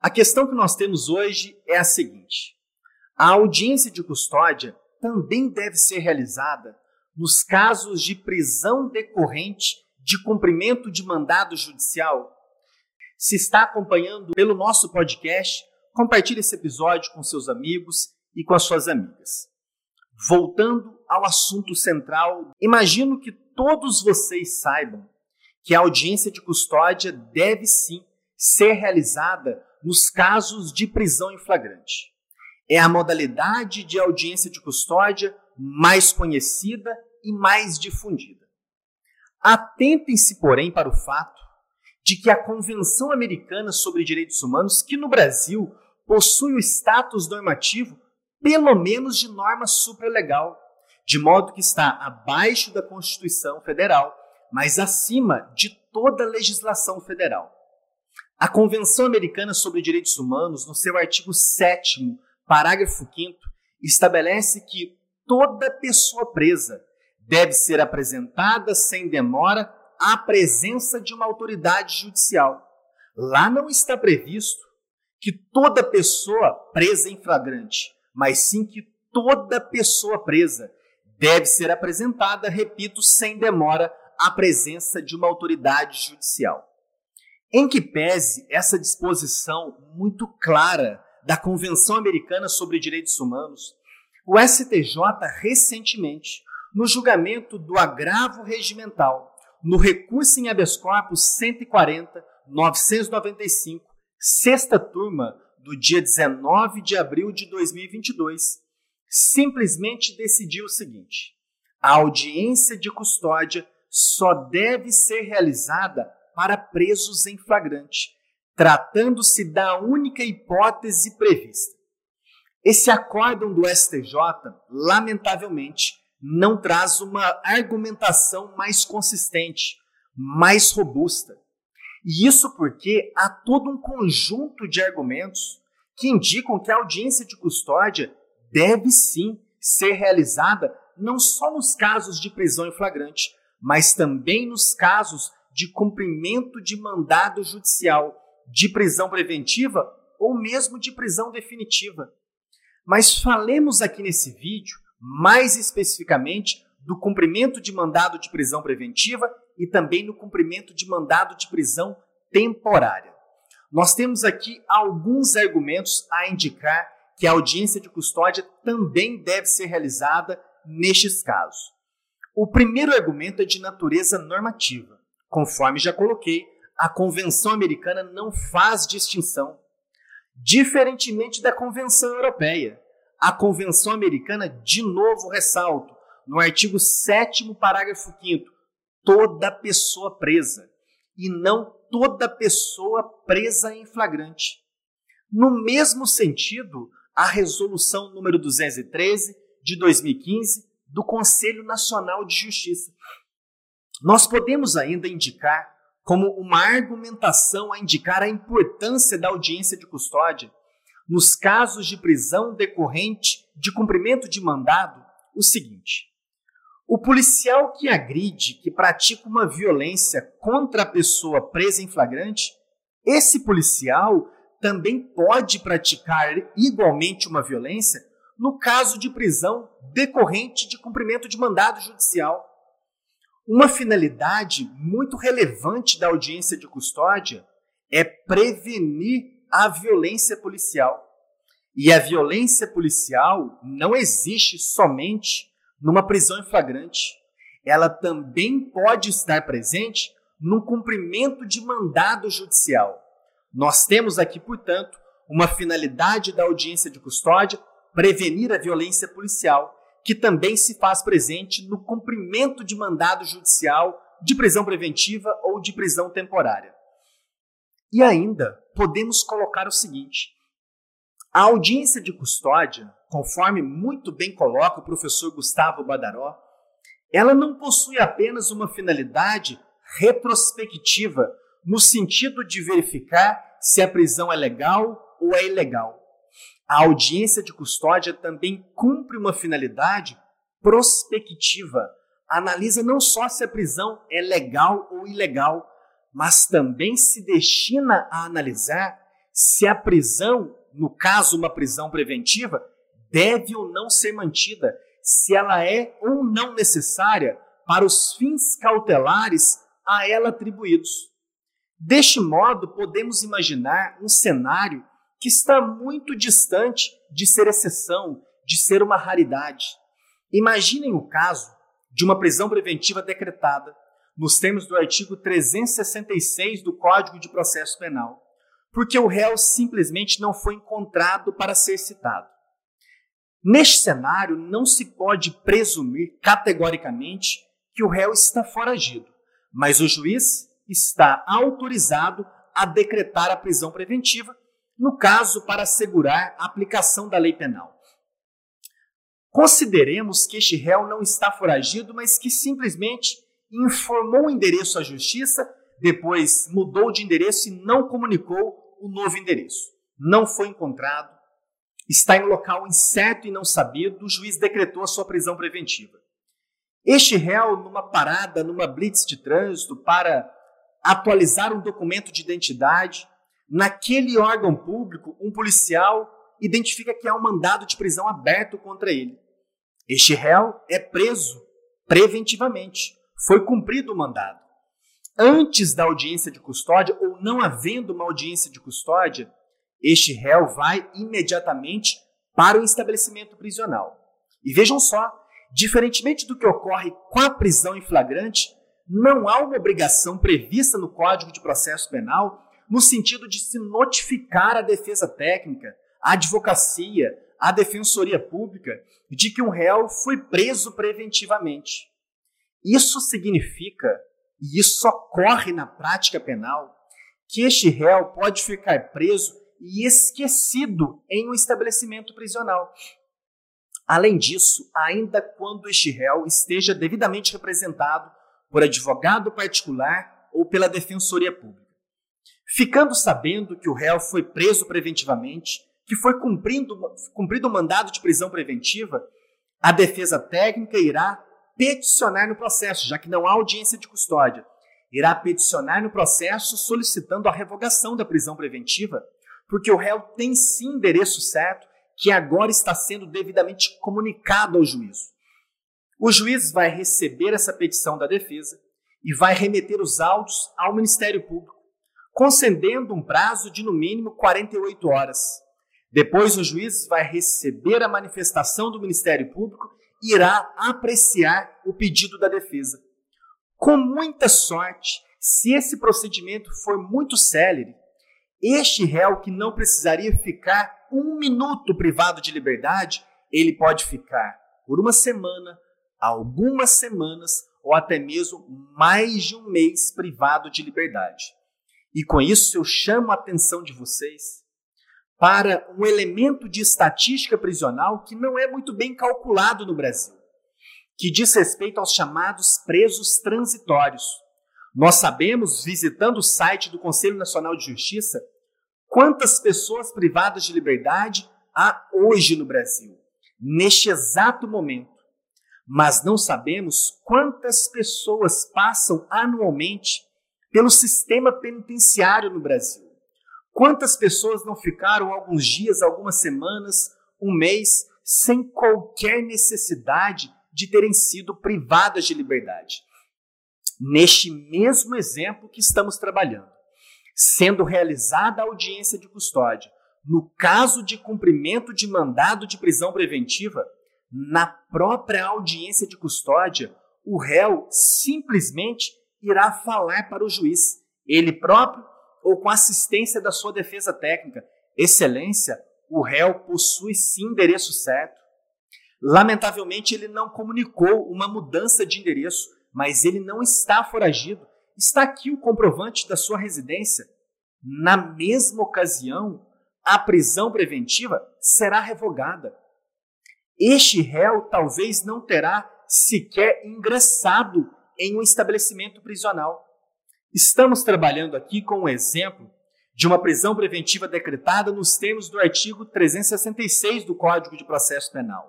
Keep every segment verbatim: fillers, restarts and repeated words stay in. A questão que nós temos hoje é a seguinte: a audiência de custódia também deve ser realizada nos casos de prisão decorrente de cumprimento de mandado judicial? Se está acompanhando pelo nosso podcast, compartilhe esse episódio com seus amigos e com as suas amigas. Voltando ao assunto central, imagino que todos vocês saibam que a audiência de custódia deve sim ser realizada nos casos de prisão em flagrante. É a modalidade de audiência de custódia mais conhecida e mais difundida. Atentem-se, porém, para o fato de que a Convenção Americana sobre Direitos Humanos, que no Brasil possui o status normativo, pelo menos de norma supralegal, de modo que está abaixo da Constituição Federal, mas acima de toda a legislação federal. A Convenção Americana sobre Direitos Humanos, no seu artigo sétimo, parágrafo quinto, estabelece que toda pessoa presa deve ser apresentada sem demora à presença de uma autoridade judicial. Lá não está previsto que toda pessoa presa em flagrante, mas sim que toda pessoa presa deve ser apresentada, repito, sem demora à presença de uma autoridade judicial. Em que pese essa disposição muito clara da Convenção Americana sobre Direitos Humanos, o S T J, recentemente, no julgamento do agravo regimental, no recurso em habeas corpus cento e quarenta, novecentos e noventa e cinco, sexta turma, do dia dezenove de abril de dois mil e vinte e dois, simplesmente decidiu o seguinte: a audiência de custódia só deve ser realizada para presos em flagrante, tratando-se da única hipótese prevista. Esse acórdão do S T J, lamentavelmente, não traz uma argumentação mais consistente, mais robusta. E isso porque há todo um conjunto de argumentos que indicam que a audiência de custódia deve sim ser realizada não só nos casos de prisão em flagrante, mas também nos casos de cumprimento de mandado judicial, de prisão preventiva ou mesmo de prisão definitiva. Mas falemos aqui nesse vídeo mais especificamente do cumprimento de mandado de prisão preventiva e também no cumprimento de mandado de prisão temporária. Nós temos aqui alguns argumentos a indicar que a audiência de custódia também deve ser realizada nestes casos. O primeiro argumento é de natureza normativa. Conforme já coloquei, a Convenção Americana não faz distinção. Diferentemente da Convenção Europeia, a Convenção Americana, de novo ressalto, no artigo sétimo, parágrafo quinto, toda pessoa presa, e não toda pessoa presa em flagrante. No mesmo sentido, a Resolução número duzentos e treze, de dois mil e quinze, do Conselho Nacional de Justiça. Nós podemos ainda indicar, como uma argumentação a indicar a importância da audiência de custódia, nos casos de prisão decorrente de cumprimento de mandado, o seguinte: o policial que agride, que pratica uma violência contra a pessoa presa em flagrante, esse policial também pode praticar igualmente uma violência no caso de prisão decorrente de cumprimento de mandado judicial. Uma finalidade muito relevante da audiência de custódia é prevenir a violência policial. E a violência policial não existe somente numa prisão em flagrante, ela também pode estar presente no cumprimento de mandado judicial. Nós temos aqui, portanto, uma finalidade da audiência de custódia, prevenir a violência policial, que também se faz presente no cumprimento de mandado judicial de prisão preventiva ou de prisão temporária. E ainda podemos colocar o seguinte: a audiência de custódia, conforme muito bem coloca o professor Gustavo Badaró, ela não possui apenas uma finalidade retrospectiva, no sentido de verificar se a prisão é legal ou é ilegal. A audiência de custódia também cumpre uma finalidade prospectiva, analisa não só se a prisão é legal ou ilegal, mas também se destina a analisar se a prisão, no caso uma prisão preventiva, deve ou não ser mantida, se ela é ou não necessária para os fins cautelares a ela atribuídos. Deste modo, podemos imaginar um cenário que está muito distante de ser exceção, de ser uma raridade. Imaginem o caso de uma prisão preventiva decretada nos termos do artigo trezentos e sessenta e seis do Código de Processo Penal, porque o réu simplesmente não foi encontrado para ser citado. Neste cenário, não se pode presumir categoricamente que o réu está foragido, mas o juiz está autorizado a decretar a prisão preventiva, no caso, para assegurar a aplicação da lei penal. Consideremos que este réu não está foragido, mas que simplesmente informou o endereço à justiça, depois mudou de endereço e não comunicou o novo endereço. Não foi encontrado, está em local incerto e não sabido, o juiz decretou a sua prisão preventiva. Este réu, numa parada, numa blitz de trânsito, para atualizar um documento de identidade, naquele órgão público, um policial identifica que há um mandado de prisão aberto contra ele. Este réu é preso preventivamente. Foi cumprido o mandado. Antes da audiência de custódia, ou não havendo uma audiência de custódia, este réu vai imediatamente para o estabelecimento prisional. E vejam só, diferentemente do que ocorre com a prisão em flagrante, não há uma obrigação prevista no Código de Processo Penal no sentido de se notificar a defesa técnica, a advocacia, a defensoria pública, de que um réu foi preso preventivamente. Isso significa, e isso ocorre na prática penal, que este réu pode ficar preso e esquecido em um estabelecimento prisional. Além disso, ainda quando este réu esteja devidamente representado por advogado particular ou pela defensoria pública. Ficando sabendo que o réu foi preso preventivamente, que foi cumprindo, cumprido o mandado de prisão preventiva, a defesa técnica irá peticionar no processo, já que não há audiência de custódia, irá peticionar no processo solicitando a revogação da prisão preventiva, porque o réu tem sim endereço certo, que agora está sendo devidamente comunicado ao juízo. O juiz vai receber essa petição da defesa e vai remeter os autos ao Ministério Público, concedendo um prazo de no mínimo quarenta e oito horas. Depois o juiz vai receber a manifestação do Ministério Público irá apreciar o pedido da defesa. Com muita sorte, se esse procedimento for muito célere, este réu que não precisaria ficar um minuto privado de liberdade, ele pode ficar por uma semana, algumas semanas ou até mesmo mais de um mês privado de liberdade. E com isso eu chamo a atenção de vocês para um elemento de estatística prisional que não é muito bem calculado no Brasil, que diz respeito aos chamados presos transitórios. Nós sabemos, visitando o site do Conselho Nacional de Justiça, quantas pessoas privadas de liberdade há hoje no Brasil, neste exato momento. Mas não sabemos quantas pessoas passam anualmente pelo sistema penitenciário no Brasil. Quantas pessoas não ficaram alguns dias, algumas semanas, um mês, sem qualquer necessidade de terem sido privadas de liberdade? Neste mesmo exemplo que estamos trabalhando, sendo realizada a audiência de custódia, no caso de cumprimento de mandado de prisão preventiva, na própria audiência de custódia, o réu simplesmente irá falar para o juiz, ele próprio, ou com assistência da sua defesa técnica. Excelência, o réu possui sim endereço certo. Lamentavelmente, ele não comunicou uma mudança de endereço, mas ele não está foragido. Está aqui o comprovante da sua residência. Na mesma ocasião, a prisão preventiva será revogada. Este réu talvez não terá sequer ingressado em um estabelecimento prisional. Estamos trabalhando aqui com um exemplo de uma prisão preventiva decretada nos termos do artigo trezentos e sessenta e seis do Código de Processo Penal.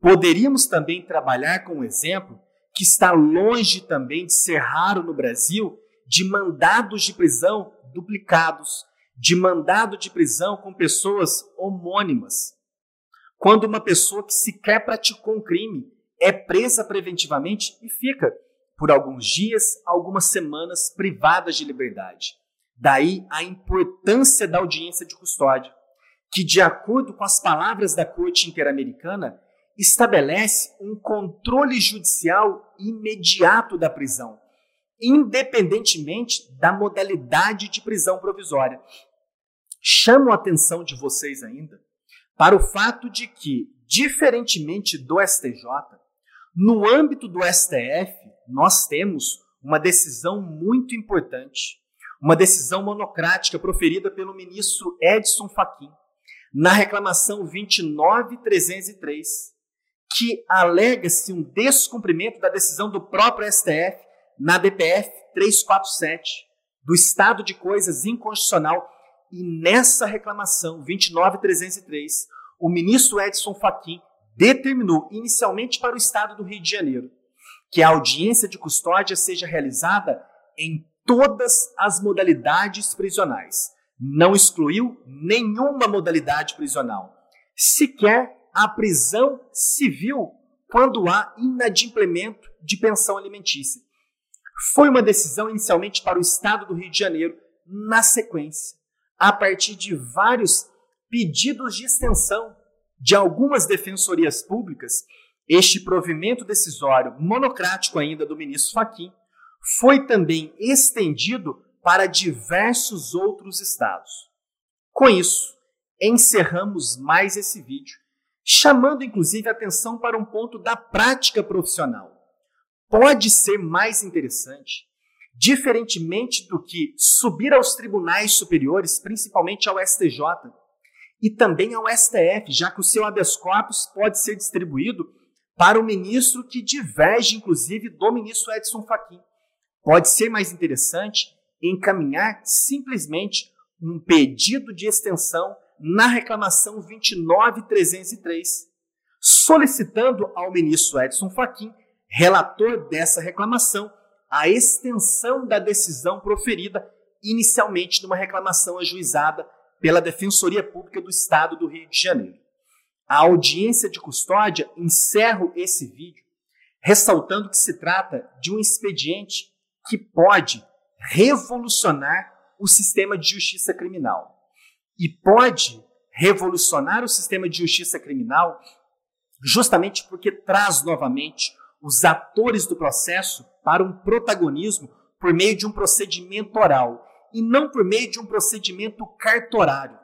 Poderíamos também trabalhar com um exemplo que está longe também de ser raro no Brasil, de mandados de prisão duplicados, de mandado de prisão com pessoas homônimas. Quando uma pessoa que sequer praticou um crime é presa preventivamente e fica, por alguns dias, algumas semanas, privadas de liberdade. Daí a importância da audiência de custódia, que, de acordo com as palavras da Corte Interamericana, estabelece um controle judicial imediato da prisão, independentemente da modalidade de prisão provisória. Chamo a atenção de vocês ainda para o fato de que, diferentemente do S T J, no âmbito do S T F, nós temos uma decisão muito importante, uma decisão monocrática proferida pelo ministro Edson Fachin, na reclamação vinte e nove mil trezentos e três, que alega-se um descumprimento da decisão do próprio S T F na D P F trezentos e quarenta e sete, do Estado de Coisas inconstitucional, e nessa reclamação vinte e nove mil trezentos e três, o ministro Edson Fachin determinou inicialmente para o Estado do Rio de Janeiro que a audiência de custódia seja realizada em todas as modalidades prisionais. Não excluiu nenhuma modalidade prisional, sequer a prisão civil quando há inadimplemento de pensão alimentícia. Foi uma decisão inicialmente para o Estado do Rio de Janeiro, na sequência, a partir de vários pedidos de extensão de algumas defensorias públicas, este provimento decisório monocrático ainda do ministro Fachin foi também estendido para diversos outros estados. Com isso, encerramos mais esse vídeo, chamando inclusive a atenção para um ponto da prática profissional. Pode ser mais interessante, diferentemente do que subir aos tribunais superiores, principalmente ao S T J, e também ao S T F, já que o seu habeas corpus pode ser distribuído para o ministro que diverge, inclusive, do ministro Edson Fachin. Pode ser mais interessante encaminhar simplesmente um pedido de extensão na reclamação vinte e nove mil trezentos e três, solicitando ao ministro Edson Fachin, relator dessa reclamação, a extensão da decisão proferida inicialmente numa reclamação ajuizada pela Defensoria Pública do Estado do Rio de Janeiro. A audiência de custódia, encerro esse vídeo ressaltando que se trata de um expediente que pode revolucionar o sistema de justiça criminal. E pode revolucionar o sistema de justiça criminal justamente porque traz novamente os atores do processo para um protagonismo por meio de um procedimento oral e não por meio de um procedimento cartorário.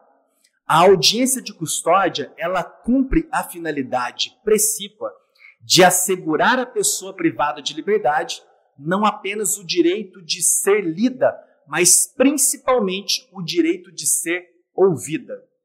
A audiência de custódia, ela cumpre a finalidade precípua de assegurar à pessoa privada de liberdade não apenas o direito de ser lida, mas principalmente o direito de ser ouvida.